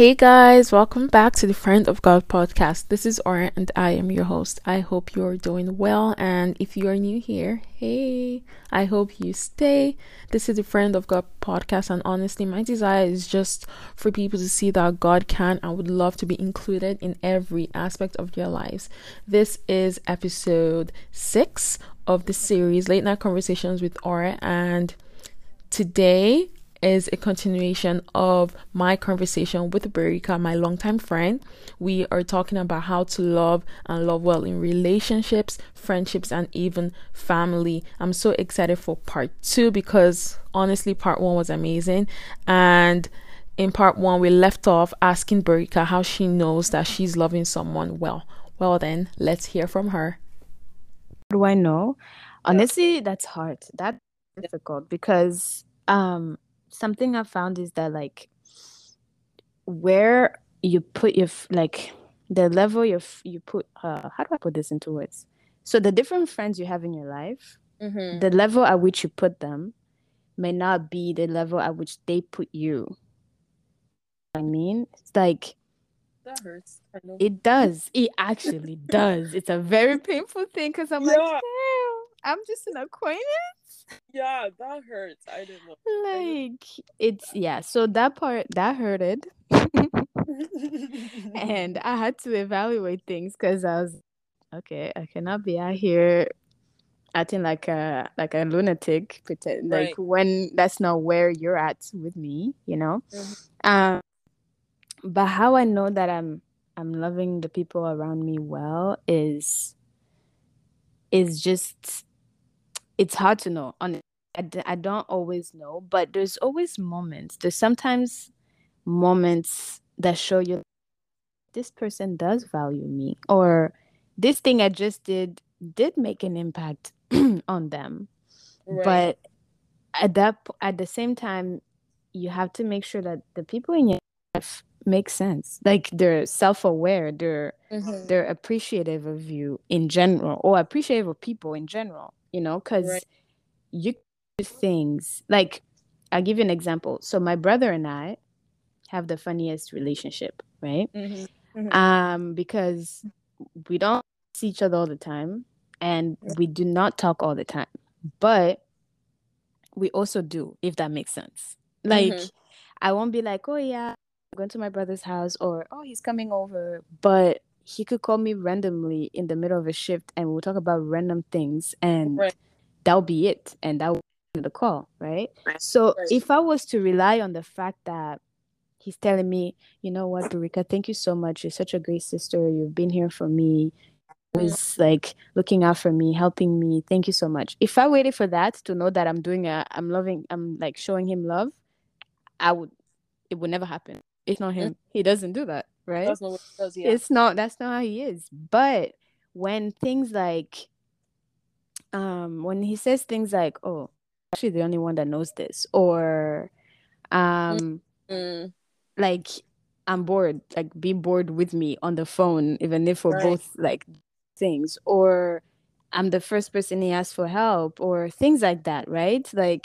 Hey guys, welcome back to the Friend of God podcast. This is Aura and I am your host. I hope you're doing well, and if you are new here, hey, I hope you stay. This is the Friend of God podcast, and honestly, my desire is just for people to see that God can and would love to be included in every aspect of their lives. This is episode 6 of the series Late Night Conversations with Aura, and today is a continuation of my conversation with Berika, my longtime friend. We are talking about how to love and love well in relationships, friendships, and even family. I'm so excited for part 2 because honestly, part 1 was amazing. And in part 1, we left off asking Berika how she knows that she's loving someone well. Well then, let's hear from her. What do I know? Honestly, that's hard. That's difficult because something I've found is that where you put your the level you put how do I put this into words? So the different friends you have in your life, the level at which you put them may not be the level at which they put you. I mean, it's like that hurts. I know. It does. It actually does. It's a very painful thing because I'm like, damn, I'm just an acquaintance. Yeah, that hurts. I didn't know. So that part, that hurted. And I had to evaluate things because I was, okay, I cannot be out here acting like a lunatic, pretend, right. When that's not where you're at with me, you know? But how I know that I'm loving the people around me well is just... It's hard to know. I don't always know, but there's always moments. There's sometimes moments that show you this person does value me, or this thing I just did make an impact on them. Right. But at the same time, you have to make sure that the people in your life make sense. They're self-aware. They're they're appreciative of you in general, or appreciative of people in general. You know, because you do things I'll give you an example. So my brother and I have the funniest relationship, right? Because we don't see each other all the time, and we do not talk all the time, but we also do, if that makes sense. I won't be like, oh yeah, I'm going to my brother's house, or oh, he's coming over, but he could call me randomly in the middle of a shift and we'll talk about random things, and that'll be it. And that will be the call, right? So if I was to rely on the fact that he's telling me, you know what, Berika, thank you so much. You're such a great sister. You've been here for me. Always looking out for me, helping me. Thank you so much. If I waited for that to know that I'm showing him love, it would never happen. It's not him. He doesn't do that. Right? That's not what he does, yeah. That's not how he is. But when things when he says things like, oh, I'm actually the only one that knows this, or I'm bored, be bored with me on the phone, even if we're both things, or I'm the first person he asks for help, or things like that, right? I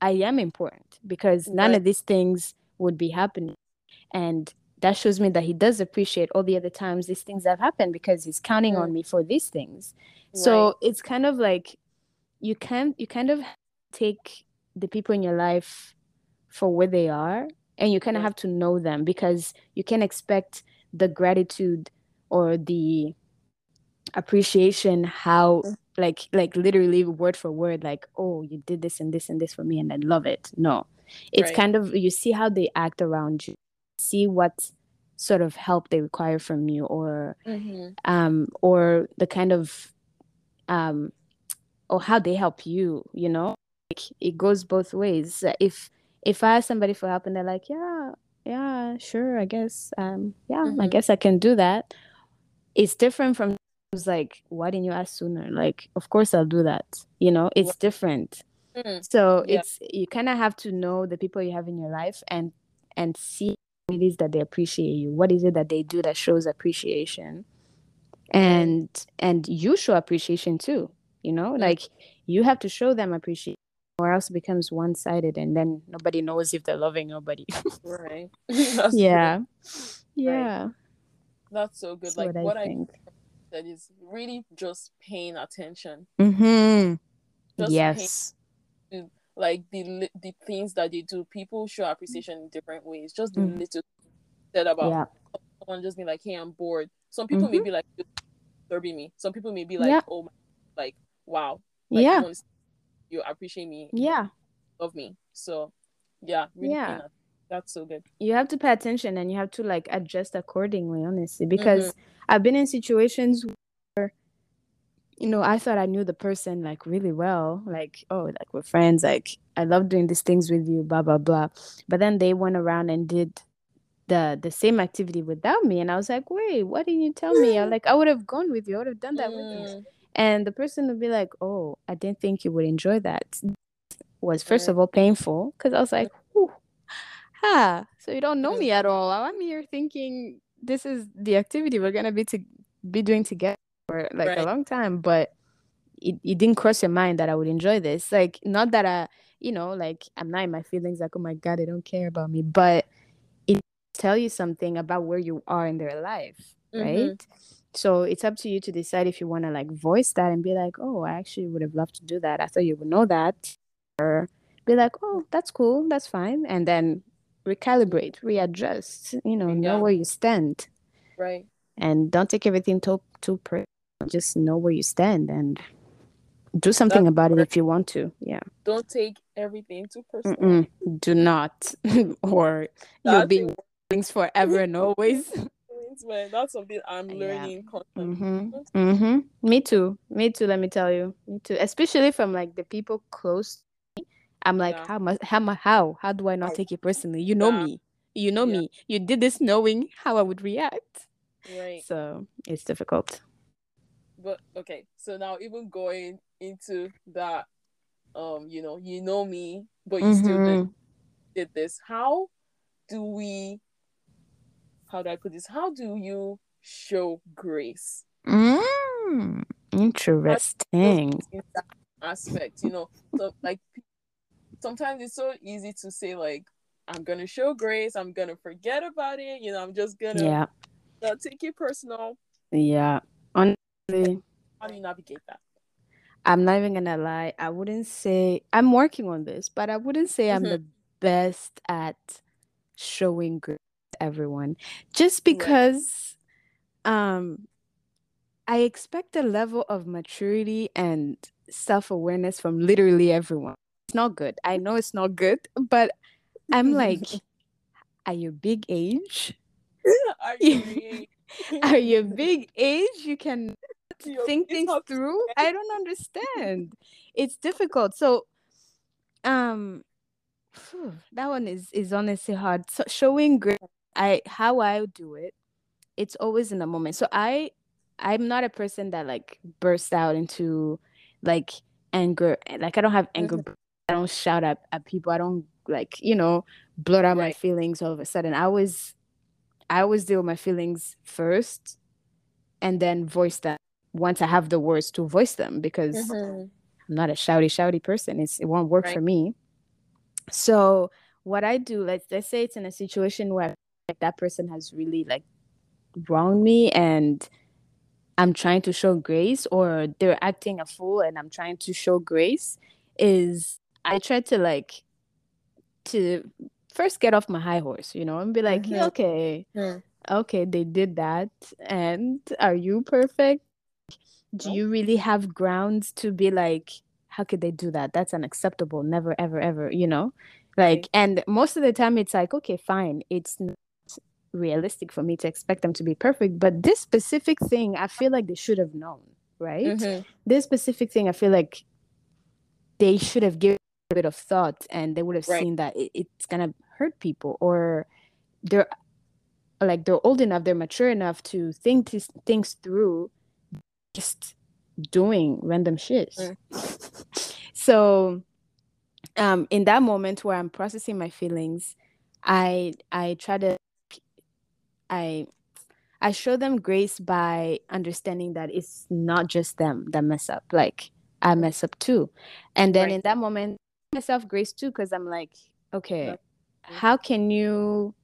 am important, because none of these things would be happening. And that shows me that he does appreciate all the other times these things have happened, because he's counting on me for these things. Right. So it's kind of you kind of take the people in your life for where they are, and you kind of have to know them, because you can't expect the gratitude or the appreciation literally word for word, oh, you did this and this and this for me and I love it. No, it's kind of, you see how they act around you. See what sort of help they require from you, or or the kind of or how they help you, you know? It goes both ways. If I ask somebody for help and they're like, yeah, sure, I guess I guess I can do that, it's different from why didn't you ask sooner? Of course I'll do that, you know? It's different. So it's, you kind of have to know the people you have in your life, and see it is that they appreciate you. What is it that they do that shows appreciation? And you show appreciation too, you know? You have to show them appreciation. or else it becomes one-sided, and then nobody knows if they're loving nobody. Right. Yeah. Good. Yeah. Right. That's so good. That's like what I think. That is really just paying attention. Mm-hmm. Just yes. Paying, like the things that they do. People show appreciation in different ways. Just mm-hmm. little said about someone just being like, hey, I'm bored. Some people mm-hmm. may be like, disturbing me. Some people may be like, oh my, like, wow. Like, yeah. You appreciate me. Yeah. Love me. So yeah. Really yeah. That's so good. You have to pay attention and you have to like adjust accordingly, honestly, because mm-hmm. I've been in situations where, you know, I thought I knew the person like really well, like, oh, like we're friends, like I love doing these things with you, blah, blah, blah. But then they went around and did the same activity without me. And I was like, wait, why didn't you tell me? I'm like, I would have gone with you. I would have done that with you. And the person would be like, oh, I didn't think you would enjoy that. It was, first of all, painful because I was like, ha, so you don't know me at all. I'm here thinking this is the activity we're going to be doing together for like a long time. But it didn't cross your mind that I would enjoy this. Like, not that I, you know, like I'm not in my feelings like, oh, my God, they don't care about me. But it tells you something about where you are in their life, mm-hmm. right? So it's up to you to decide if you want to like voice that and be like, oh, I actually would have loved to do that. I thought you would know that. Or be like, oh, that's cool. That's fine. And then recalibrate, readjust, you know, know where you stand. Right. And don't take everything too personal. Just know where you stand and do something about it if you want to. Yeah. Don't take everything too personal. Mm-mm. Do not. Or you'll be things forever and always. Man, that's something I'm learning constantly. Mm-hmm. Mm-hmm. Me too, let me tell you. Me too. Especially from like the people close to me. I'm like, how do I not take it personally? You know me. You know me. You did this knowing how I would react. Right. So it's difficult. But okay, so now even going into that, you know me, but you mm-hmm. still did this. How do I put this? How do you show grace? Interesting. In that aspect, you know, so, like sometimes it's so easy to say like, I'm going to show grace. I'm going to forget about it. You know, I'm just going to not take it personal. Yeah. Honestly. How do you navigate that? I'm not even going to lie. I wouldn't say I'm working on this, but I wouldn't say I'm the best at showing grace. Everyone, just because I expect a level of maturity and self-awareness from literally everyone. It's not good. I know it's not good, but I'm like, are you big age? Are you big age? You can think things through. I don't understand. It's difficult. So that one is honestly hard. So showing grace, how I do it, it's always in the moment. So I'm not a person that like bursts out into like anger. Like I don't have anger. I don't shout at people. I don't like, you know, blurt out my feelings all of a sudden. I always deal with my feelings first and then voice them once I have the words to voice them, because I'm not a shouty person. It won't work for me. So what I do, let's say it's in a situation where like that person has really like wronged me and I'm trying to show grace, or they're acting a fool and I'm trying to show grace, is I try to like to first get off my high horse, you know, and be like, okay, they did that. And are you perfect? Do you really have grounds to be like, how could they do that? That's unacceptable. Never, ever, ever, you know, like, and most of the time it's like, okay, fine. It's not realistic for me to expect them to be perfect, but this specific thing I feel like they should have known, right? This specific thing I feel like they should have given a bit of thought, and they would have seen that it's gonna hurt people, or they're like they're old enough, they're mature enough to think these things through, just doing random shit. So in that moment where I'm processing my feelings, I try to I show them grace by understanding that it's not just them that mess up. Like I mess up too. And then in that moment, myself grace too, because I'm like, okay, how can you,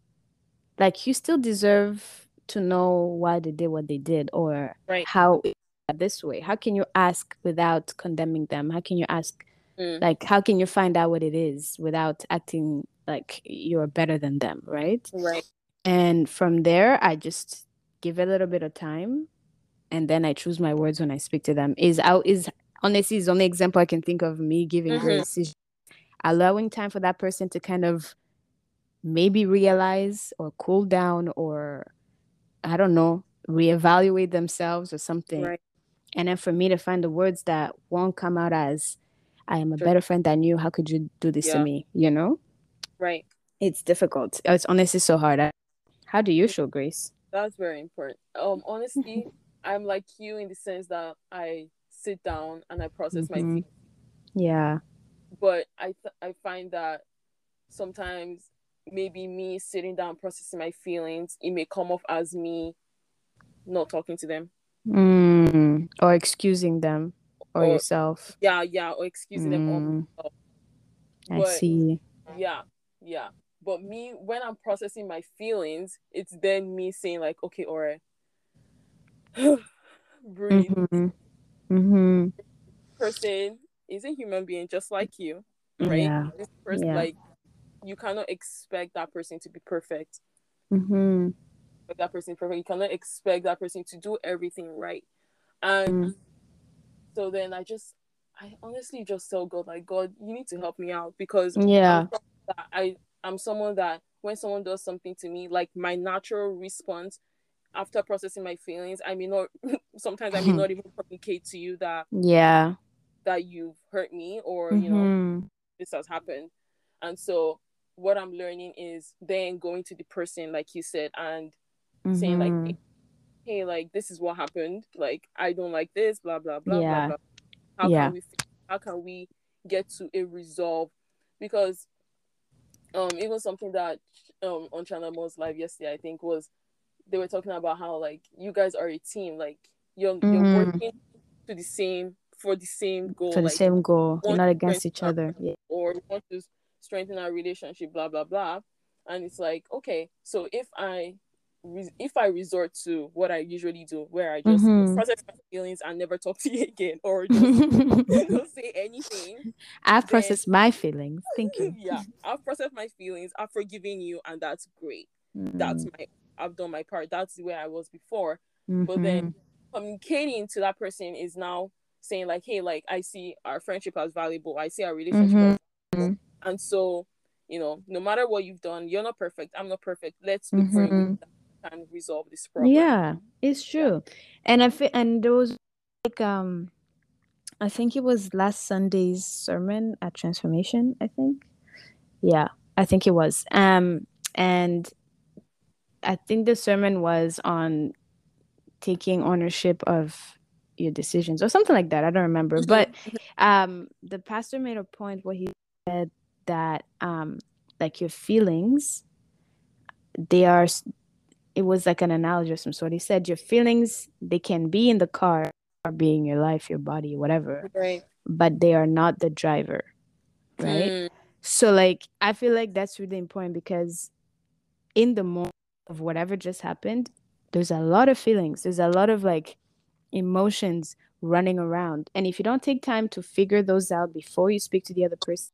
like, you still deserve to know why they did what they did, or right. how this way. How can you ask without condemning them? How can you ask, like, how can you find out what it is without acting like you're better than them, right? Right. And from there, I just give a little bit of time, and then I choose my words when I speak to them. Honestly, is the only example I can think of me giving grace is allowing time for that person to kind of maybe realize or cool down, or I don't know, reevaluate themselves or something. Right. And then for me to find the words that won't come out as, I am a better friend than you. How could you do this to me? You know? Right. It's difficult. It's honestly so hard. How do you show grace? That's very important. Honestly, I'm like you in the sense that I sit down and I process my things. Yeah. But I find that sometimes maybe me sitting down processing my feelings, it may come off as me not talking to them. Or excusing them or yourself. Yeah, or excusing them or myself. I see. Yeah. But me, when I'm processing my feelings, it's then me saying like, okay, Aura, breathe. Person is a human being just like you, right? Yeah. This person, like, you cannot expect that person to be perfect. You cannot expect that person to do everything right. And so then I honestly just tell God, like, God, you need to help me out, because I'm someone that when someone does something to me, like, my natural response after processing my feelings, I may not even communicate to you that you've hurt me, or you know, this has happened. And so what I'm learning is then going to the person, like you said, and saying like, hey, like, this is what happened, like, I don't like this, blah blah blah, blah, blah. How can we get to a resolve? Because it was something that on Channel Mo's live yesterday, I think, was they were talking about how, like, you guys are a team, like, you're working to the same for the same goal. You're not against each other, or want to strengthen our relationship, blah blah blah. And it's like, okay, so if I resort to what I usually do, where I just process my feelings and never talk to you again, or just don't say anything. I've processed my feelings. Thank you. Yeah, I've processed my feelings. I've forgiven you, and that's great. I've done my part. That's the way I was before. But then communicating to that person is now saying like, hey, like, I see our friendship as valuable. I see our relationship as valuable. And so, you know, no matter what you've done, you're not perfect. I'm not perfect. Let's look for you and resolve this problem. Yeah, it's true. And I there was like I think it was last Sunday's sermon at Transformation, I think. Yeah, I think it was. And I think the sermon was on taking ownership of your decisions or something like that. I don't remember. But the pastor made a point where he said that like your feelings, it was like an analogy of some sort. He said your feelings, they can be in the car, or being your life, your body, whatever. Right. But they are not the driver. Right. So like, I feel like that's really important, because in the moment of whatever just happened, there's a lot of feelings, there's a lot of like emotions running around, and if you don't take time to figure those out before you speak to the other person,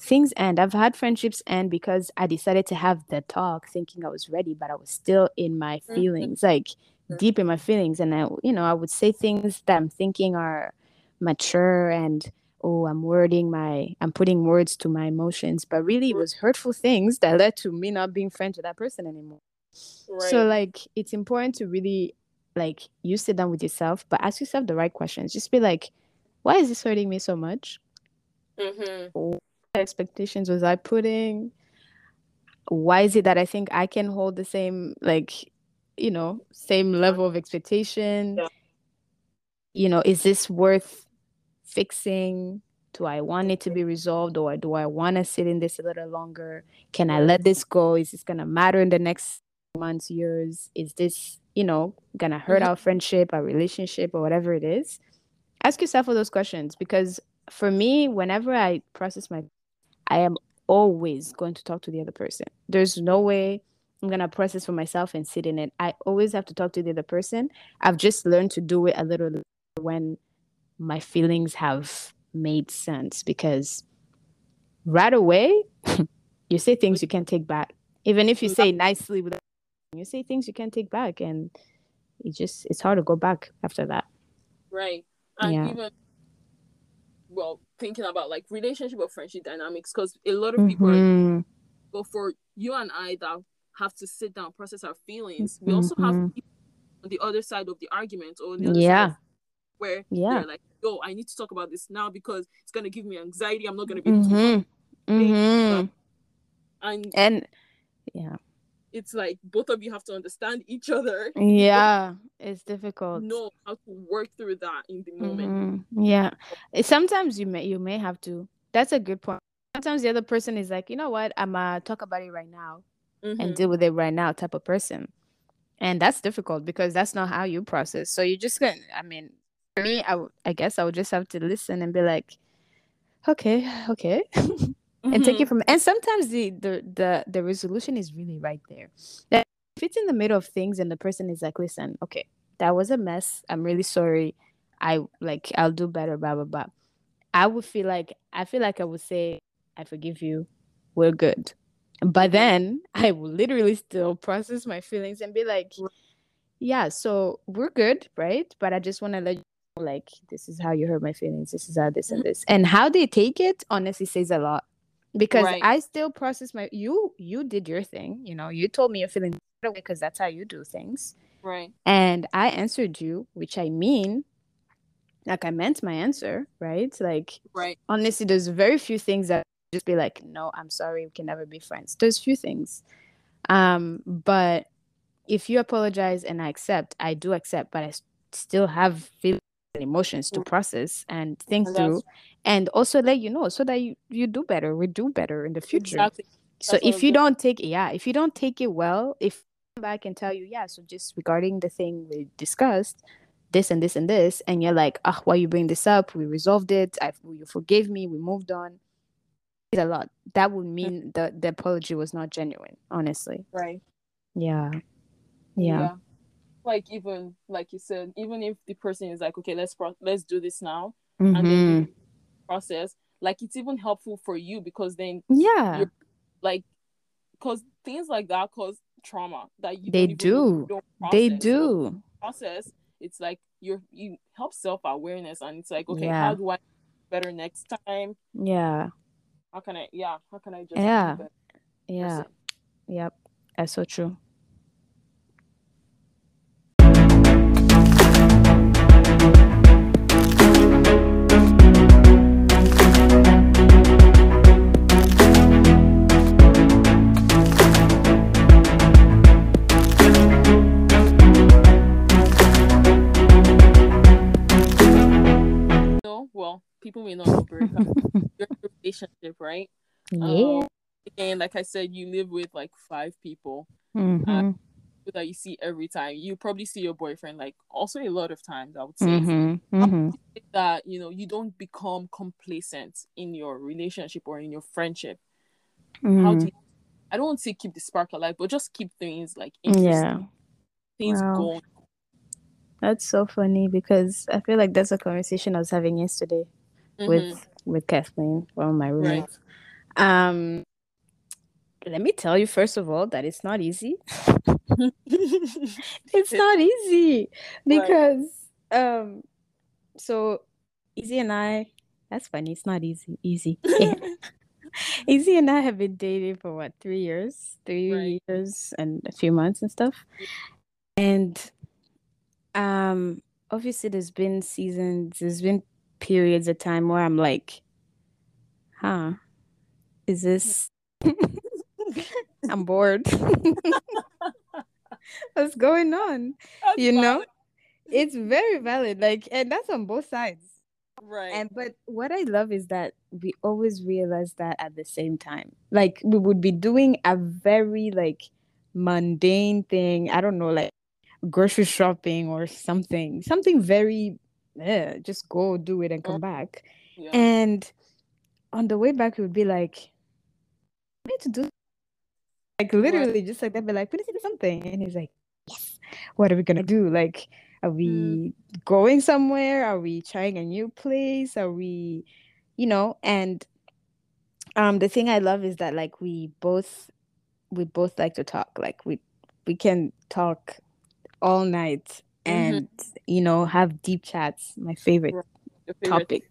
things end. I've had friendships end because I decided to have the talk thinking I was ready, but I was still in my feelings, like deep in my feelings, and I would say things that I'm thinking are mature, and I'm putting words to my emotions, but really it was hurtful things that led to me not being friends with that person anymore. Right. So like, it's important to really, like, you sit down with yourself, but ask yourself the right questions. Just be like, why is this hurting me so much? What expectations was I putting? Why is it that I think I can hold the same, like, you know, same level of expectation? Yeah. You know, is this worth fixing? Do I want it to be resolved, or do I want to sit in this a little longer? Can I let this go? Is this going to matter in the next months, years? Is this, you know, going to hurt our friendship, our relationship, or whatever it is? Ask yourself all those questions, because for me, whenever I process my I am always going to talk to the other person. There's no way I'm going to process for myself and sit in it. I always have to talk to the other person. I've just learned to do it a little when my feelings have made sense, because right away, you say things you can't take back. Even if you say nicely, you say things you can't take back, and it's hard to go back after that. Right. And even, well, thinking about like relationship or friendship dynamics, because a lot of people, but for you and I that have to sit down, process our feelings, we also have people on the other side of the argument or on the other side where they're like, yo, I need to talk about this now because it's going to give me anxiety. I'm not going to be And it's like both of you have to understand each other. Yeah, it's difficult. Know how to work through that in the moment. Yeah, sometimes you may have to. That's a good point. Sometimes the other person is like, you know what, I'm gonna talk about it right now and deal with it right now type of person, and that's difficult because that's not how you process. So you're just gonna. I mean, for me, I guess I would just have to listen and be like, okay. And take it from, and sometimes the resolution is really right there. That if it's in the middle of things and the person is like, listen, okay, that was a mess, I'm really sorry, I'll do better, blah blah blah, I would say I forgive you, we're good. But then I will literally still process my feelings and be like, yeah, so we're good, right? But I just want to let you know, like, this is how you hurt my feelings, this is how this and this, and how they take it honestly says a lot. Because I still process my, you did your thing, you know, you told me you're feeling that way because that's how you do things. Right. And I answered you, which I mean, like I meant my answer, right? Like, honestly, there's very few things that just be like, no, I'm sorry, we can never be friends. There's few things. But if you apologize and I do accept, but I still have feelings and emotions to process and think through. And also let you know so that you do better. We do better in the future. Exactly. So if you don't take it well, if I come back and tell you, so just regarding the thing we discussed, this and this and this, and you're like, why you bring this up? We resolved it. You forgave me. We moved on. It's a lot. That would mean the apology was not genuine, honestly. Right. Yeah. Like even, like you said, even if the person is like, okay, let's do this now. And then process, like it's even helpful for you because then you're, like, because things like that cause trauma that you don't process. It's like you help self-awareness, and it's like, okay, how do I do better next time? How can I just do better? That's so true. Well, people may not know, Berika, your relationship, right? Again, like I said, you live with like 5 people that you see every time. You probably see your boyfriend like also a lot of times, I would say. That, you know, you don't become complacent in your relationship or in your friendship. How do you, I don't want to say keep the spark alive, but just keep things like interesting, things going. That's so funny because I feel like that's a conversation I was having yesterday with Kathleen, one of my roommates. Right. Let me tell you, first of all, that it's not easy. It's not easy because, so Izzy and I, that's funny, it's not easy, Yeah. Izzy and I have been dating for what, 3 years? Three years and a few months and stuff. And obviously there's been periods of time where I'm like, is this I'm bored. What's going on? That's you valid. Know? It's very valid. Like, and that's on both sides. Right. And but what I love is that we always realize that at the same time. Like we would be doing a very like mundane thing. I don't know, like grocery shopping or something very just go do it and come back, and on the way back we would be like, we need to do, like, literally just like that, be like, we need to do something. And he's like, yes, what are we gonna do? Like, are we going somewhere? Are we trying a new place? Are we, you know? And the thing I love is that, like, we both like to talk. Like, we can talk all night and, you know, have deep chats. My favorite, topic.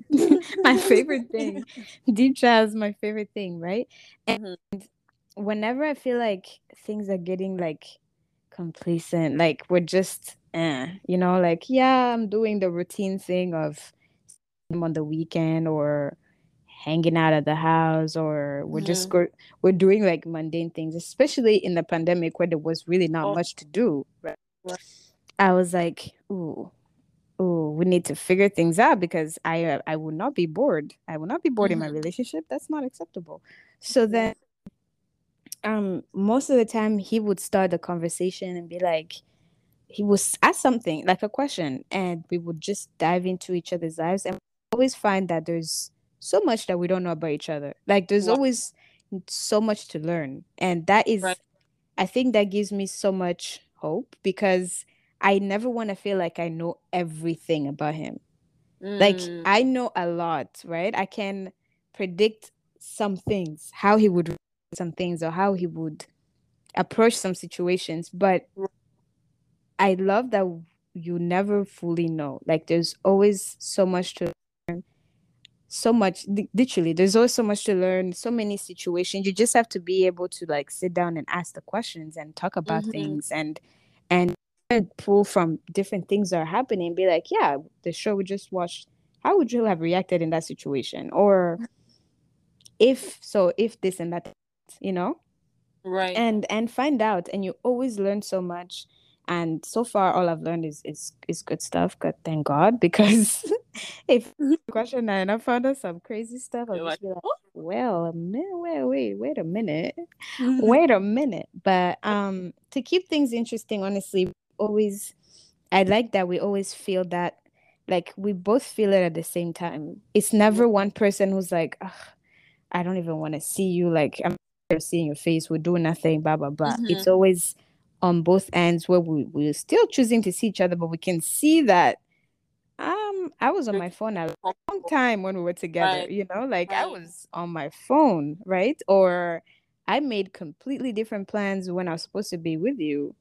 My favorite thing. Deep chats, my favorite thing, right? And whenever I feel like things are getting, like, complacent, like, we're just... you know, like, yeah, I'm doing the routine thing of on the weekend or hanging out at the house, or we're just we're doing like mundane things, especially in the pandemic where there was really not much to do. Right? I was like, ooh, we need to figure things out, because I will not be bored. I will not be bored in my relationship. That's not acceptable. So then, most of the time he would start the conversation and be like. He was asked something, like a question, and we would just dive into each other's lives, and we always find that there's so much that we don't know about each other. Like, there's always so much to learn, and that is, I think that gives me so much hope, because I never want to feel like I know everything about him. Like, I know a lot, right? I can predict some things, how he would react to some things, or how he would approach some situations, but... I love that you never fully know. Like, there's always so much to learn. So much, literally, there's always so much to learn, so many situations. You just have to be able to, like, sit down and ask the questions and talk about things and pull from different things that are happening and be like, yeah, the show we just watched, how would you have reacted in that situation? Or if this and that, you know? Right. And find out. And you always learn so much. And so far, all I've learned is good stuff. God, thank God, because if you question and I found out some crazy stuff, I'll just be like, well, wait a minute. But to keep things interesting, honestly, I like that we always feel that, like, we both feel it at the same time. It's never one person who's like, ugh, I don't even want to see you. Like, I'm not seeing your face. We'll do nothing, blah, blah, blah. It's always... on both ends where we're still choosing to see each other, but we can see that I was on my phone a long time when we were together, you know, like I was on my phone, right? Or I made completely different plans when I was supposed to be with you.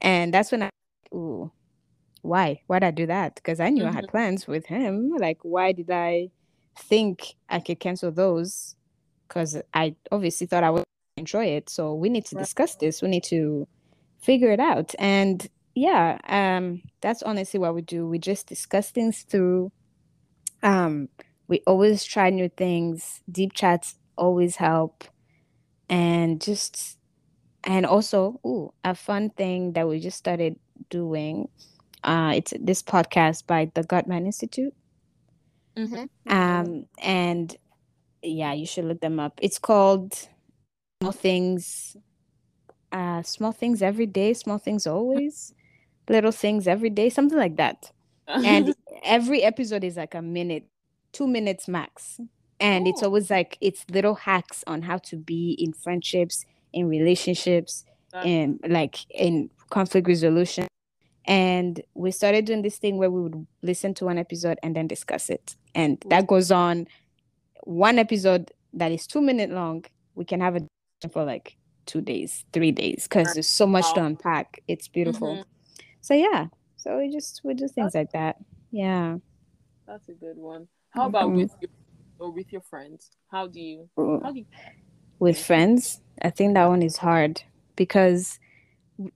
And that's when I, why'd I do that? Because I knew I had plans with him. Like, why did I think I could cancel those? Because I obviously thought I would enjoy it. So we need to discuss this. We need to figure it out. And yeah, that's honestly what we do. We just discuss things through. We always try new things. Deep chats always help. And also, a fun thing that we just started doing. It's this podcast by the Gottman Institute. And yeah, you should look them up. It's called Small Things Every Day, Small Things Always, Little Things Every Day, something like that. And every episode is like a minute, 2 minutes max. And it's always like, it's little hacks on how to be in friendships, in relationships, and like in conflict resolution. And we started doing this thing where we would listen to one episode and then discuss it. And that goes on. One episode that is 2 minutes long, we can have a discussion for like 2 days, 3 days, because there's so much to unpack. It's beautiful. So yeah, so we do things like that. Yeah, that's a good one. How about with your friends? How do you with friends? I think that one is hard, because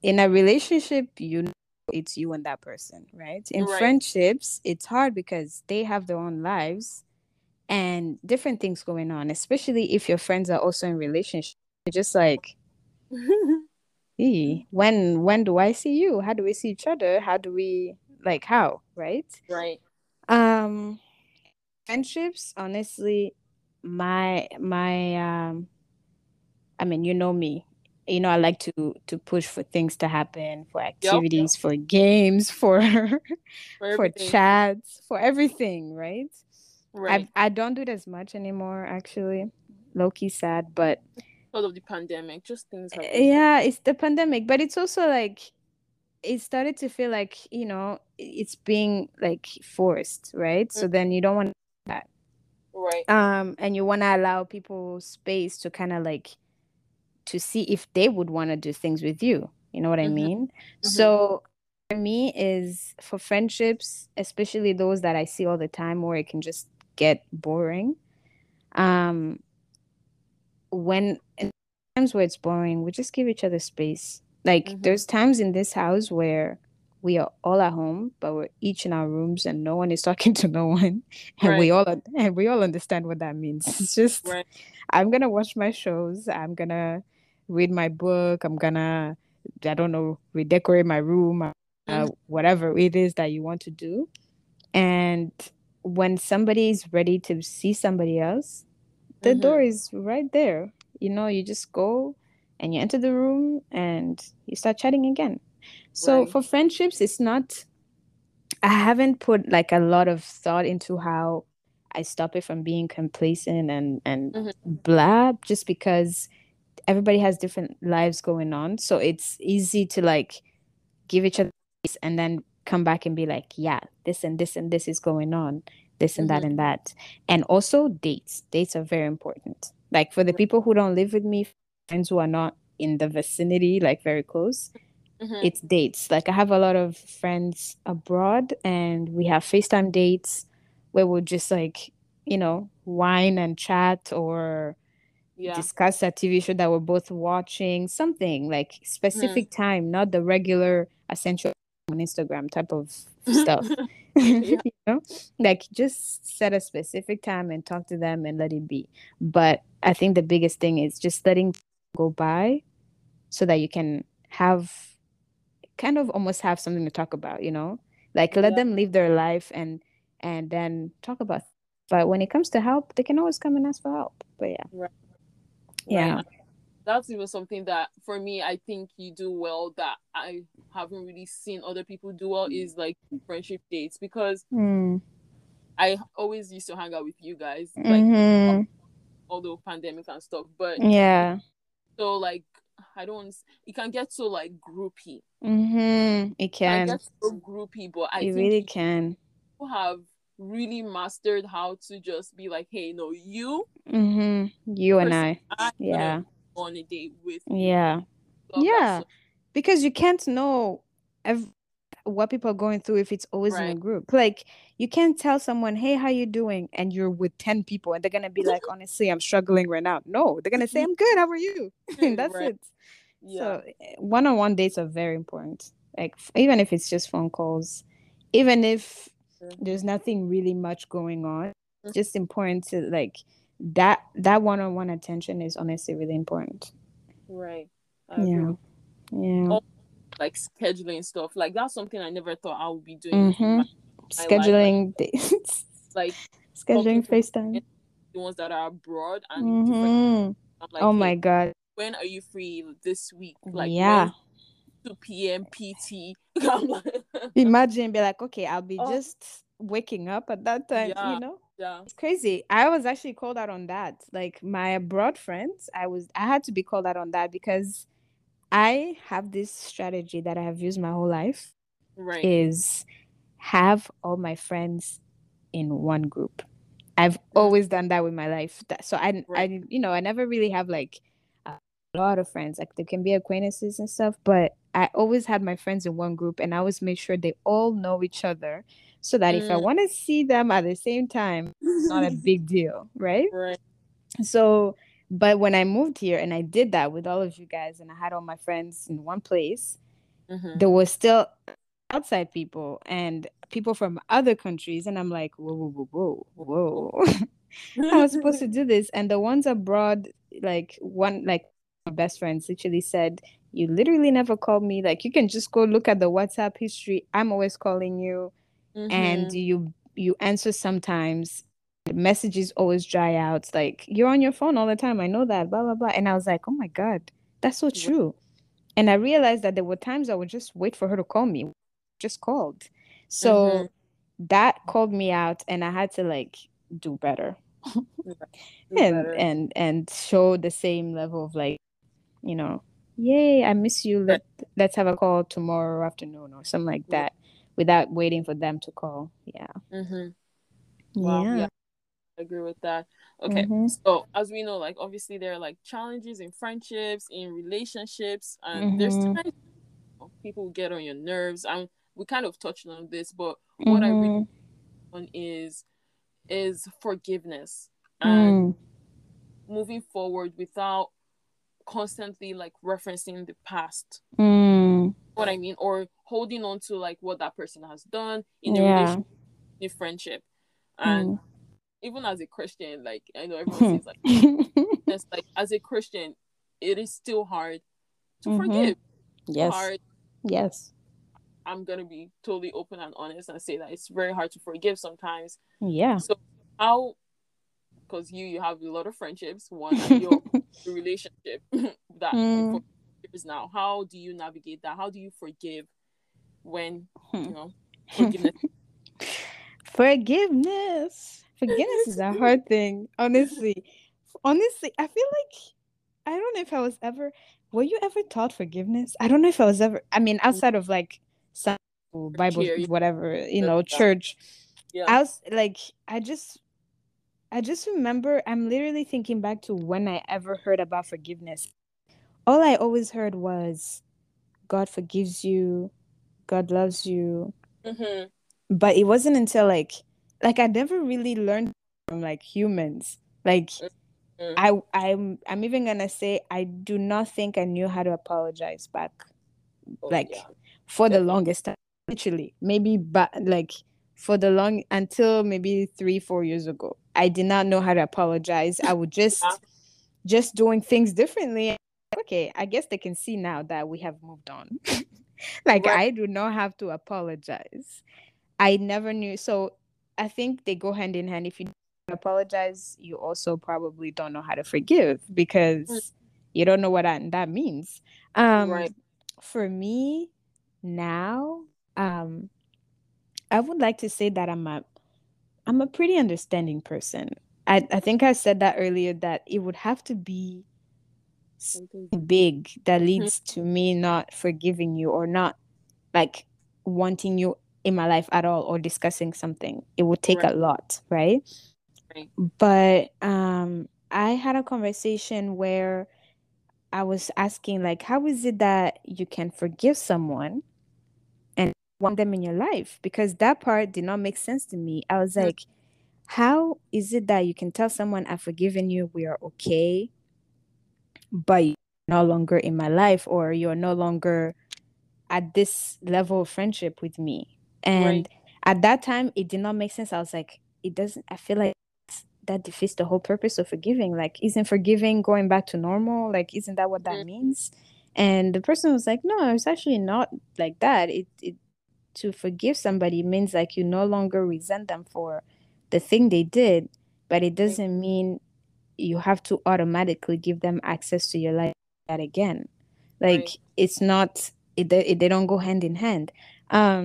in a relationship, you know, it's you and that person, right? In friendships, it's hard because they have their own lives and different things going on, especially if your friends are also in relationships. Just like, when do I see you? How do we see each other? How do we, like, how, right? Right. Friendships, honestly, my I mean, you know me. You know, I like to push for things to happen, for activities, for games, for chats, for everything, right? Right. I don't do it as much anymore, actually. Low-key sad, but because of the pandemic, just things happen. Yeah, it's the pandemic, but it's also like it started to feel like, you know, it's being like forced, right? Mm-hmm. So then you don't want that, right? And you want to allow people space to kind of like to see if they would want to do things with you. You know what mm-hmm. I mean? Mm-hmm. So for me is for friendships, especially those that I see all the time, where it can just get boring. When in times where it's boring, we just give each other space. Like mm-hmm. there's times in this house where we are all at home, but we're each in our rooms and no one is talking to no one, and right. we all understand what that means. It's just right. I'm gonna watch my shows, I'm gonna read my book, I'm gonna redecorate my room, mm-hmm. whatever it is that you want to do. And when somebody is ready to see somebody else, the mm-hmm. door is right there. You know, you just go and you enter the room and you start chatting again. So right. for friendships, it's not, I haven't put like a lot of thought into how I stop it from being complacent and mm-hmm. blah, just because everybody has different lives going on. So it's easy to like give each other space and then come back and be like, yeah, this and this and this is going on, this and mm-hmm. that and that. And also dates are very important. Like for the people who don't live with me, friends who are not in the vicinity, like very close, mm-hmm. it's dates. Like I have a lot of friends abroad and we have FaceTime dates where we'll just like, you know, wine and chat or yeah. discuss a TV show that we're both watching, something like specific mm-hmm. time, not the regular essential on Instagram type of stuff. You know, like just set a specific time and talk to them and let it be. But I think the biggest thing is just letting go by so that you can have kind of almost have something to talk about, you know, like let yeah. them live their life and then talk about it. But when it comes to help, they can always come and ask for help. But yeah, right. yeah, right. That's even something that for me, I think you do well that I haven't really seen other people do well is like friendship dates, because I always used to hang out with you guys, like mm-hmm. although pandemic and stuff, but yeah, so like I don't, it can get so like groupy. Mm-hmm. It can get so groupy, but I think really can. People have really mastered how to just be like, hey, no, you, mm-hmm. you and I yeah. on a date with yeah you. Yeah, because you can't know what people are going through if it's always right. in a group. Like you can't tell someone, hey, how you doing, and you're with 10 people and they're gonna be like, honestly, I'm struggling right now. No, they're gonna say, I'm good, how are you? And that's right. it yeah. So one-on-one dates are very important, like even if it's just phone calls, even if mm-hmm. there's nothing really much going on, mm-hmm. just important to like that one-on-one attention is honestly really important. Right. Yeah. All, like scheduling stuff, like that's something I never thought I would be doing. Mm-hmm. Scheduling dates, like scheduling FaceTime. The ones that are abroad and mm-hmm. I'm like, oh my god, when are you free this week? Like yeah, 2 p.m. PT. Imagine, be like, okay, I'll be just waking up at that time. Yeah. You know. Yeah. It's crazy. I was actually called out on that. Like my abroad friends, I had to be called out on that because I have this strategy that I have used my whole life. Right. Is have all my friends in one group. I've always done that with my life. So I you know, I never really have like a lot of friends. Like they can be acquaintances and stuff, but I always had my friends in one group and I always made sure they all know each other. So that if I want to see them at the same time, it's not a big deal, right? Right. So, but when I moved here and I did that with all of you guys and I had all my friends in one place, mm-hmm. there were still outside people and people from other countries. And I'm like, whoa. I was supposed to do this. And the ones abroad, like my best friends literally said, you literally never called me. Like, you can just go look at the WhatsApp history. I'm always calling you. Mm-hmm. And you answer sometimes, messages always dry out, like you're on your phone all the time, I know that, blah blah blah. And I was like, oh my god, that's so true. And I realized that there were times I would just wait for her to call me, just called. So mm-hmm. that called me out and I had to like do better. and show the same level of like, you know, yay, I miss you. Let's have a call tomorrow afternoon or something like that, without waiting for them to call. Yeah. Mm-hmm. Wow. Yeah. I agree with that. Okay. Mm-hmm. So as we know, like obviously there are like challenges in friendships, in relationships, and there's times people who get on your nerves. And we kind of touched on this, but what I really on is forgiveness and moving forward without constantly like referencing the past. You know what I mean? Or holding on to like what that person has done in a relationship, in friendship. And even as a Christian, like I know everyone says like that's like as a Christian, it is still hard to forgive. Yes. Hard. Yes. I'm gonna be totally open and honest and say that it's very hard to forgive sometimes. Yeah. So how, because you have a lot of friendships, one and your relationship that is now. How do you navigate that? How do you forgive when you know forgiveness? Forgiveness is a hard thing. Honestly, I feel like I don't know if I was ever. Were you ever taught forgiveness? I don't know if I was ever. I mean, outside of like. Bible, whatever, you know, church. Yeah. I was like, I just remember, I'm literally thinking back to when I ever heard about forgiveness. All I always heard was, God forgives you, God loves you. Mm-hmm. But it wasn't until like I never really learned from like humans. Like, I'm even gonna say, I do not think I knew how to apologize back. For the longest time, literally, maybe, but like for the long until maybe 3-4 years ago, I did not know how to apologize. I would just doing things differently. Okay, I guess they can see now that we have moved on. Like right. I do not have to apologize. I never knew. So I think they go hand in hand. If you apologize, you also probably don't know how to forgive because you don't know what that means. Right. For me. Now, I would like to say that I'm a pretty understanding person. I think I said that earlier, that it would have to be something big that leads to me not forgiving you or not like wanting you in my life at all or discussing something. It would take a lot, right? But I had a conversation where I was asking, like, how is it that you can forgive someone and want them in your life? Because that part did not make sense to me. I was like, how is it that you can tell someone, I've forgiven you, we are okay, but you're no longer in my life, or you're no longer at this level of friendship with me? And at that time, it did not make sense. I was like, I feel like that defeats the whole purpose of forgiving. Like, isn't forgiving going back to normal? Like, isn't that what that means? And the person was like, no, it's actually not like that. It to forgive somebody means like you no longer resent them for the thing they did, but it doesn't mean you have to automatically give them access to your life that again. Like it's not, they don't go hand in hand. And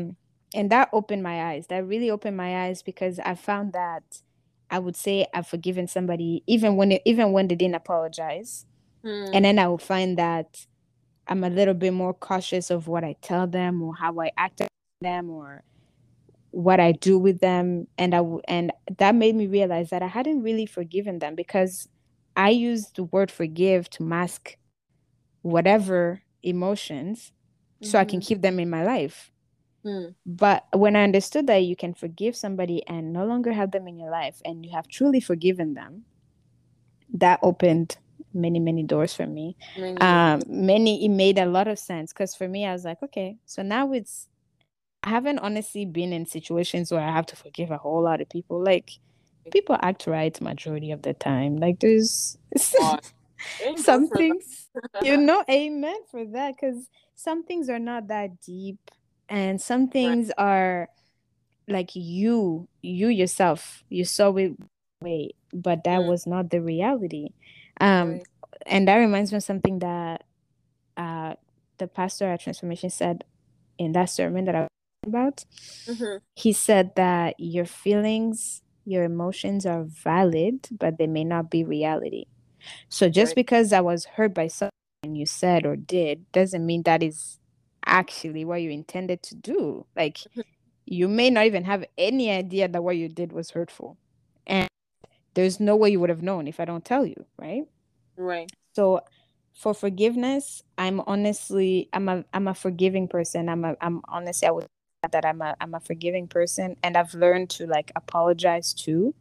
that opened my eyes. That really opened my eyes, because I found that I would say I've forgiven somebody even when they didn't apologize. And then I will find that I'm a little bit more cautious of what I tell them or how I act on them or what I do with them. And that made me realize that I hadn't really forgiven them, because I used the word forgive to mask whatever emotions so I can keep them in my life. But when I understood that you can forgive somebody and no longer have them in your life, and you have truly forgiven them, that opened many, many doors for me. It made a lot of sense, because for me, I was like, okay, so now I haven't honestly been in situations where I have to forgive a whole lot of people. Like, people act right majority of the time. Like, there's some things, you know, amen for that, because some things are not that deep. And some things are like you yourself, you saw it way, but that was not the reality. And that reminds me of something that the pastor at Transformation said in that sermon that I was talking about. He said that your feelings your emotions are valid, but they may not be reality. So just right. because I was hurt by something you said or did doesn't mean that is actually what you intended to do. Like, you may not even have any idea that what you did was hurtful. And there's no way you would have known if I don't tell you, right? Right. So for forgiveness, I'm a forgiving person. I'm honestly, I would say that I'm a forgiving person, and I've learned to like apologize too,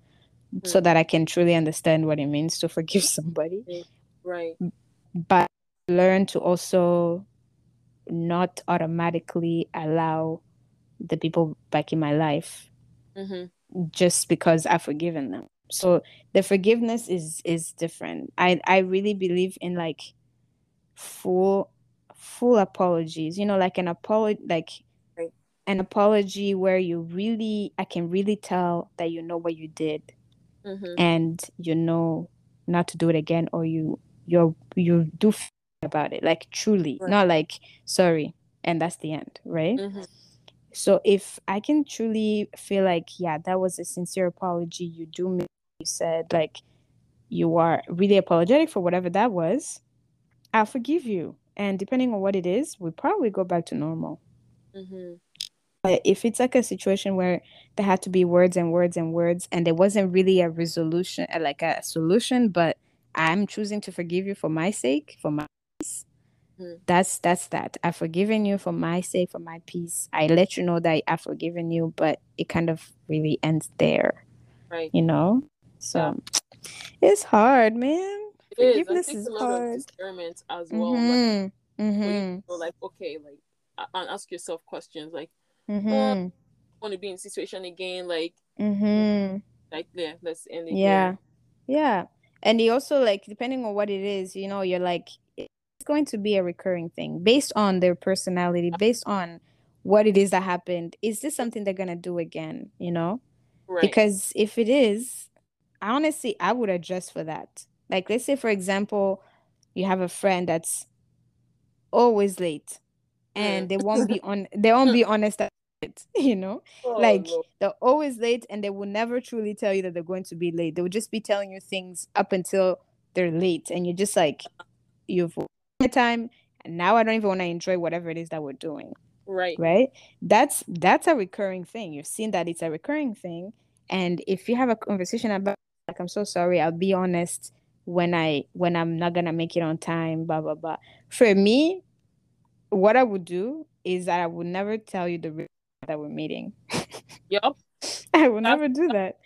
so that I can truly understand what it means to forgive somebody. Right. But learn to also not automatically allow the people back in my life just because I've forgiven them. So the forgiveness is different. I really believe in like full apologies, you know, like an apology where I can really tell that you know what you did and you know not to do it again, or you do about it, like truly, not like sorry and that's the end, right? So if I can truly feel like, yeah, that was a sincere apology, you do mean you said, like you are really apologetic for whatever that was, I'll forgive you. And depending on what it is, we'll probably go back to normal. But if it's like a situation where there had to be words and words and words, and there wasn't really a resolution, like a solution, but I'm choosing to forgive you for my sake, for my peace. That's that. I've forgiven you for my sake, for my peace. I let you know that I've forgiven you, but it kind of really ends there. Right. You know? So it's hard, man. Forgiveness is hard. It is. I think a lot of experiments as well. And ask yourself questions like, I want to be in a situation again, like, let's end it. Yeah. And you also, like, depending on what it is, you know, you're like, it's going to be a recurring thing based on their personality, based on what it is that happened. Is this something they're going to do again, you know? Right. Because if it is, I would adjust for that. Like, let's say, for example, you have a friend that's always late and they won't be honest at it, you know? They're always late, and they will never truly tell you that they're going to be late. They will just be telling you things up until they're late, and you're just like, you've wasted my time, and now I don't even want to enjoy whatever it is that we're doing. Right? That's a recurring thing. You've seen that it's a recurring thing, and if you have a conversation about, like, I'm so sorry, I'll be honest when I'm not gonna make it on time, blah blah blah. For me, what I would do is that I would never tell you the reason that we're meeting. Yep. I will never do that.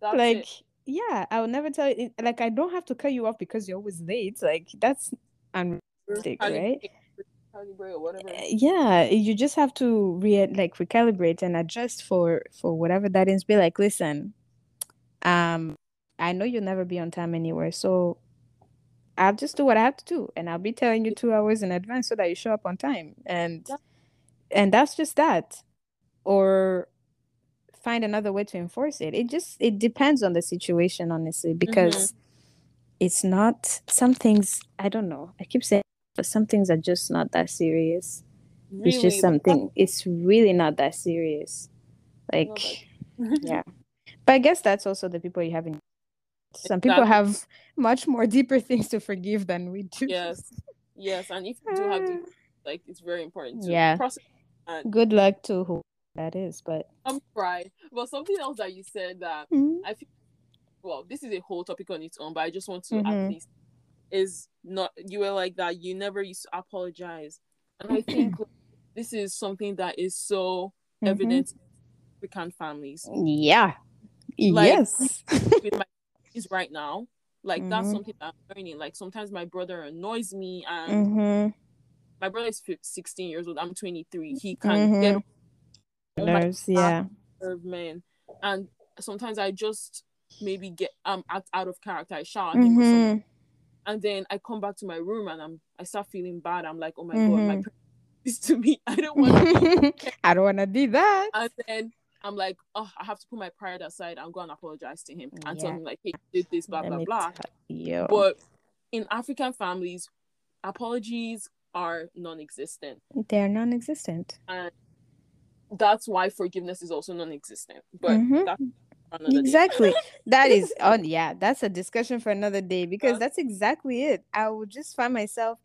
Like, it. Yeah, I will never tell you. Like, I don't have to cut you off because you're always late. Like, that's unrealistic, right? Recalibrate or whatever. Yeah, you just have to recalibrate and adjust for whatever that is. Be like, listen, I know you'll never be on time anywhere, so I'll just do what I have to do, and I'll be telling you 2 hours in advance so that you show up on time. And that's just that. Or find another way to enforce it. It depends on the situation, honestly, because it's not, some things, I don't know, I keep saying, but some things are just not that serious. Really? It's just something, it's really not that serious. Like, yeah. But I guess that's also the people you have in. Some people have much more deeper things to forgive than we do. Yes. And if you do have to, like, it's very important to process. And good luck to who that is, but I'm right. Well, something else that you said that I think, well, this is a whole topic on its own, but I just want to at least is not, you were like that you never used to apologize, and I think this is something that is so evident in African families. With my kids right now, like that's something that I'm learning. Like, sometimes my brother annoys me, and my brother is 16 years old. I'm 23. He can get nerves, man. And sometimes I just maybe get act out of character. I shout at him or something, and then I come back to my room and I start feeling bad. I'm like, oh my god, my parents did this to me. I don't want to. I don't want to do that. And then I'm like, oh, I have to put my pride aside. I'm going to apologize to him and tell him, like, hey, you did this, blah blah blah. But in African families, apologies are non-existent. They're non-existent. And that's why forgiveness is also non-existent. But that's Exactly. That is on. Yeah, that's a discussion for another day, because that's exactly it. I would just find myself,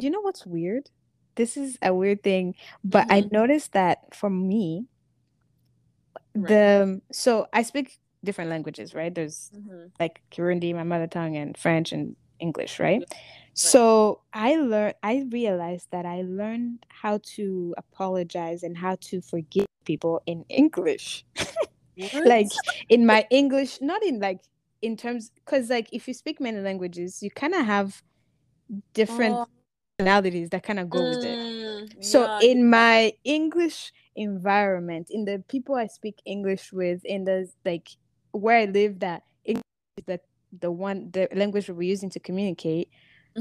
you know what's weird? This is a weird thing, but I noticed that for me, so I speak different languages, right? There's like Kirundi, my mother tongue, and French and English, right? So I realized that I learned how to apologize and how to forgive people in English. Like in my English, not in like in terms, because like if you speak many languages, you kind of have different personalities that kind of go with it. So in my English environment, in the people I speak English with, in the like where I live, that English is the language we're using to communicate.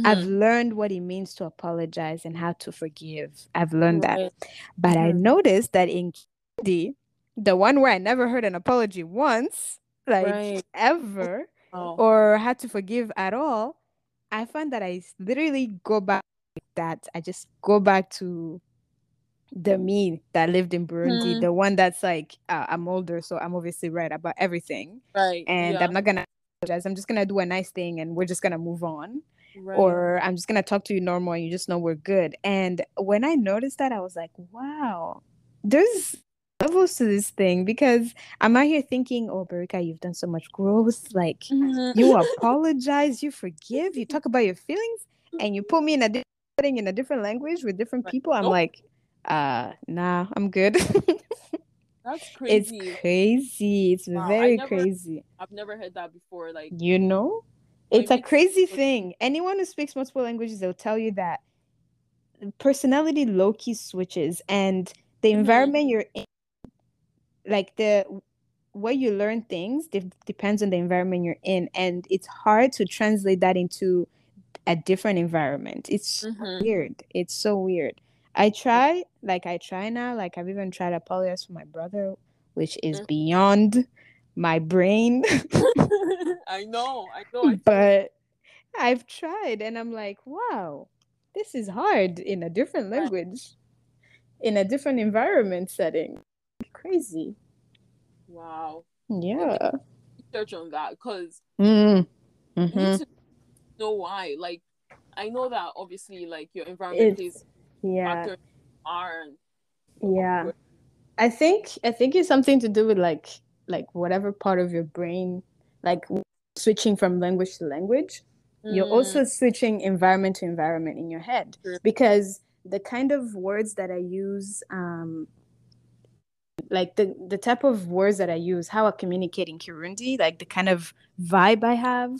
I've learned what it means to apologize and how to forgive. I've learned that, but I noticed that in Kirundi, the one where I never heard an apology once, like ever, or had to forgive at all, I find that I literally go back to that. I just go back to the me that lived in Burundi, the one that's like, I'm older, so I'm obviously right about everything. Right. And I'm not going to apologize. I'm just going to do a nice thing and we're just going to move on. Right. Or I'm just going to talk to you normal and you just know we're good. And when I noticed that, I was like, wow, there's levels to this thing, because I'm out here thinking, oh, Berika, you've done so much growth, like you apologize, you forgive, you talk about your feelings, and you put me in a different thing, in a different language with different people. I'm like, nah, I'm good. That's crazy. It's crazy. It's very crazy. I've never heard that before. Like, you know, it's a crazy thing. Anyone who speaks multiple languages, they'll tell you that personality low-key switches, and the environment you're in, like the way you learn things depends on the environment you're in, and it's hard to translate that into a different environment. It's weird. It's so weird. I try now. Like I've even tried to apologize for my brother, which is beyond my brain. I know. But I've tried, and I'm like, wow, this is hard in a different language, in a different environment setting. Crazy. Wow. Yeah. Research on that, because you need to know why. Like, I know that obviously, like, your environment is factors are. Yeah. I think it's something to do with like whatever part of your brain, like switching from language to language. You're also switching environment to environment in your head, because the kind of words that I use, like the type of words that I use, how I communicate in Kirundi, like the kind of vibe I have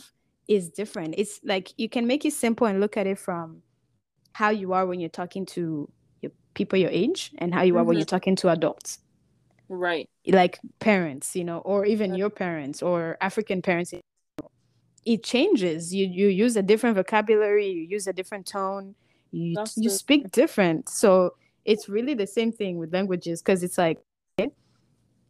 is different. It's like you can make it simple and look at it from how you are when you're talking to your people your age and how you are when you're talking to adults. Right. Like parents, you know, or even your parents or African parents. It changes. You use a different vocabulary, you use a different tone, you speak different. So it's really the same thing with languages, because it's like,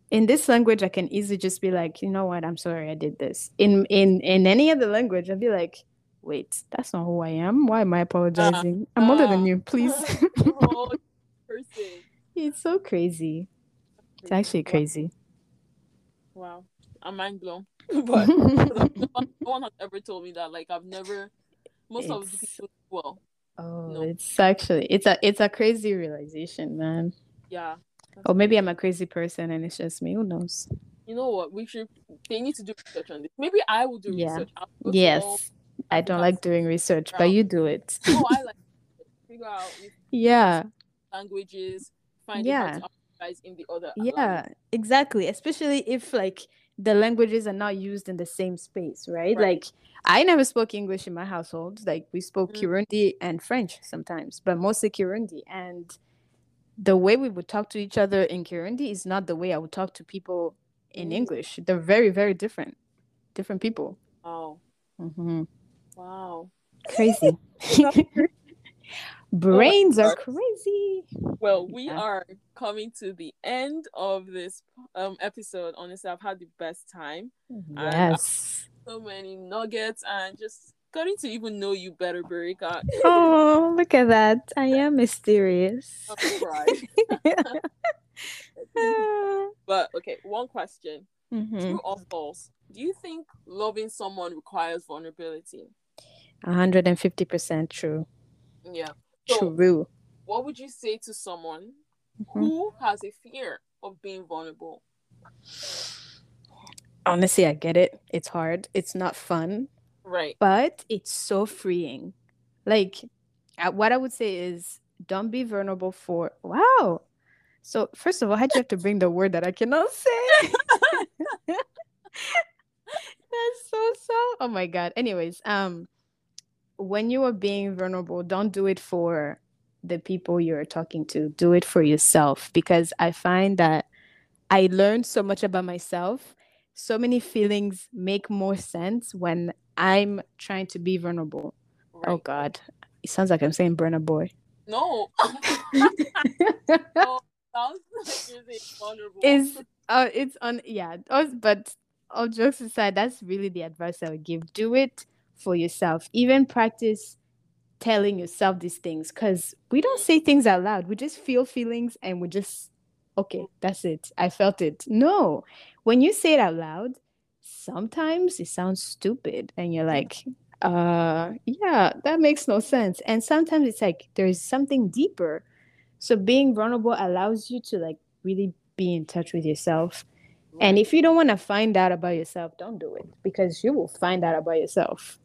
in this language, I can easily just be like, you know what? I'm sorry, I did this. In any other language, I'd be like, wait, that's not who I am. Why am I apologizing? I'm older than you, please. It's so crazy. It's actually crazy. Wow, I'm mind blown. But no one has ever told me that. Like, I've never. Most of the people, well. Oh, no. It's actually it's a crazy realization, man. Yeah. Or maybe I'm a crazy person and it's just me. Who knows? You know what? They need to do research on this. Maybe I will do research. Yes. I don't like doing research, but you do it. No, I like it. Figure out languages, find out how to apologize in the other. Yeah, language. Exactly. Especially if like the languages are not used in the same space, right? Like I never spoke English in my household. Like we spoke Kirundi and French sometimes, but mostly Kirundi, and the way we would talk to each other in Kirundi is not the way I would talk to people in English. They're very, very different people. Oh, wow, crazy! Brains are crazy. Well, we are coming to the end of this episode. Honestly, I've had the best time. Yes, so many nuggets and just getting to even know you better, Berika. Oh, look at that. I am mysterious. I'm But okay, one question. Mm-hmm. True or false? Do you think loving someone requires vulnerability? 150% true. Yeah. So true. What would you say to someone mm-hmm. who has a fear of being vulnerable? Honestly, I get it. It's hard. It's not fun. Right. But it's so freeing. Like, what I would say is, don't be vulnerable for... Wow. So, first of all, how'd you have to bring the word that I cannot say? That's so... Oh, my God. Anyways, when you are being vulnerable, don't do it for the people you're talking to. Do it for yourself. Because I find that I learned so much about myself. So many feelings make more sense when I'm trying to be vulnerable. Right. Oh, God. It sounds like I'm saying burn a boy. No. No, sounds like you're vulnerable. It's on, yeah. But all jokes aside, that's really the advice I would give. Do it for yourself. Even practice telling yourself these things, because we don't say things out loud. We just feel feelings and we just, okay, that's it. I felt it. No. When you say it out loud, sometimes it sounds stupid and you're like, yeah, that makes no sense. And sometimes it's like there is something deeper. So being vulnerable allows you to like really be in touch with yourself. And if you don't want to find out about yourself, don't do it, because you will find out about yourself.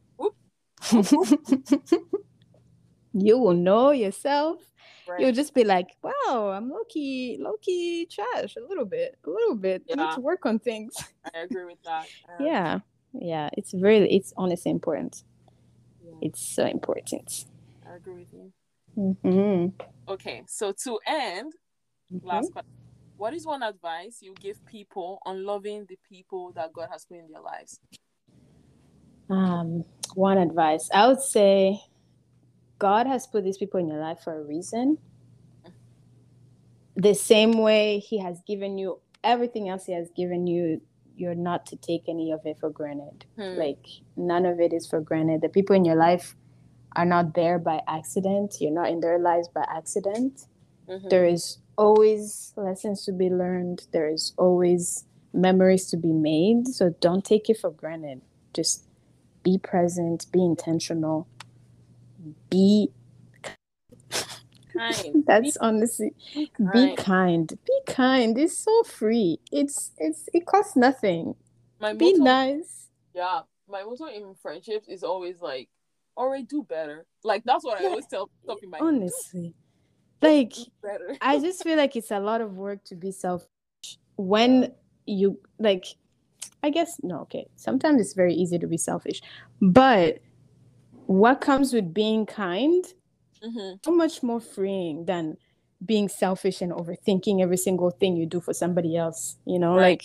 You will know yourself. Right. You'll just be like, wow, I'm low-key trash a little bit. Yeah. I need to work on things. I agree with that. Yeah. It's honestly important. Yeah. It's so important. I agree with you. Mm-hmm. Okay. So to end, last question. What is one advice you give people on loving the people that God has put in their lives? One advice. I would say God has put these people in your life for a reason. The same way he has given you everything else he has given you, you're not to take any of it for granted. Like, none of it is for granted. The people in your life are not there by accident. You're not in their lives by accident. Mm-hmm. There is always lessons to be learned. There is always memories to be made. So don't take it for granted. Just be present, be intentional, be kind. That's honestly, be kind. It's so free. It costs nothing. Be nice. Yeah. My motto in friendships is always like, alright, do better. Like, that's what I always tell people in my head. Honestly. Like, I just feel like it's a lot of work to be selfish when you, like, I guess, no, okay. Sometimes it's very easy to be selfish. But what comes with being kind, so much more freeing than being selfish and overthinking every single thing you do for somebody else. You know, like,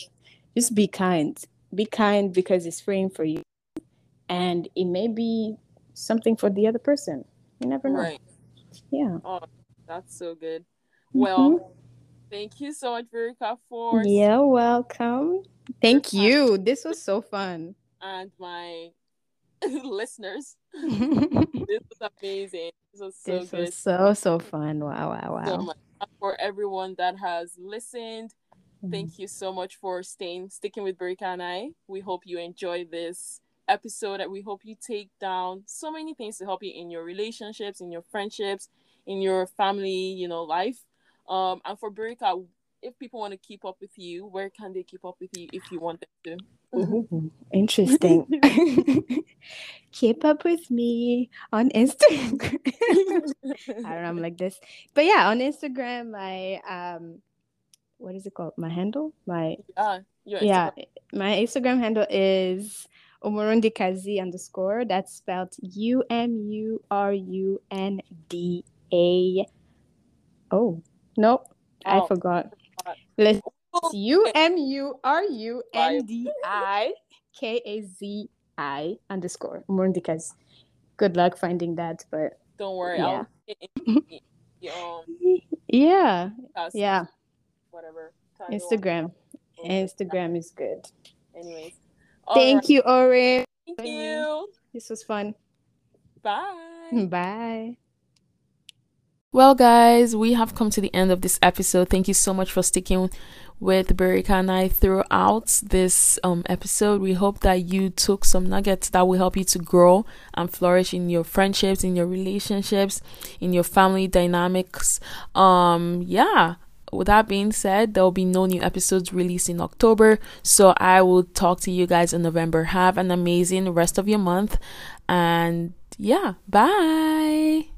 just be kind. Be kind because it's freeing for you. And it may be something for the other person. You never know. Right. Yeah. Oh. That's so good. Well, thank you so much, Berika, for... You're welcome. Thank you. This was so fun. And my listeners, this was amazing. This was so good. This was so fun. Wow. So for everyone that has listened, thank you so much for sticking with Berika and I. We hope you enjoy this episode, and we hope you take down so many things to help you in your relationships, in your friendships, in your family, life. And for Berika, if people want to keep up with you, where can they keep up with you if you want them to? Ooh, interesting. Keep up with me on Instagram. I don't know, I'm like this. But yeah, on Instagram, my, what is it called? My handle? My Instagram handle is Umurundikazi _ That's spelled UMURUND. I forgot. Let's UMURUNDIKAZI _ Umurundikazi. Good luck finding that, but don't worry. Yeah. Yeah. Whatever. Instagram is good. Anyways. Thank you, Aura. Thank you. This was fun. Bye. Well, guys, we have come to the end of this episode. Thank you so much for sticking with Berika and I throughout this episode. We hope that you took some nuggets that will help you to grow and flourish in your friendships, in your relationships, in your family dynamics. With that being said, there will be no new episodes released in October, so I will talk to you guys in November. Have an amazing rest of your month, and bye.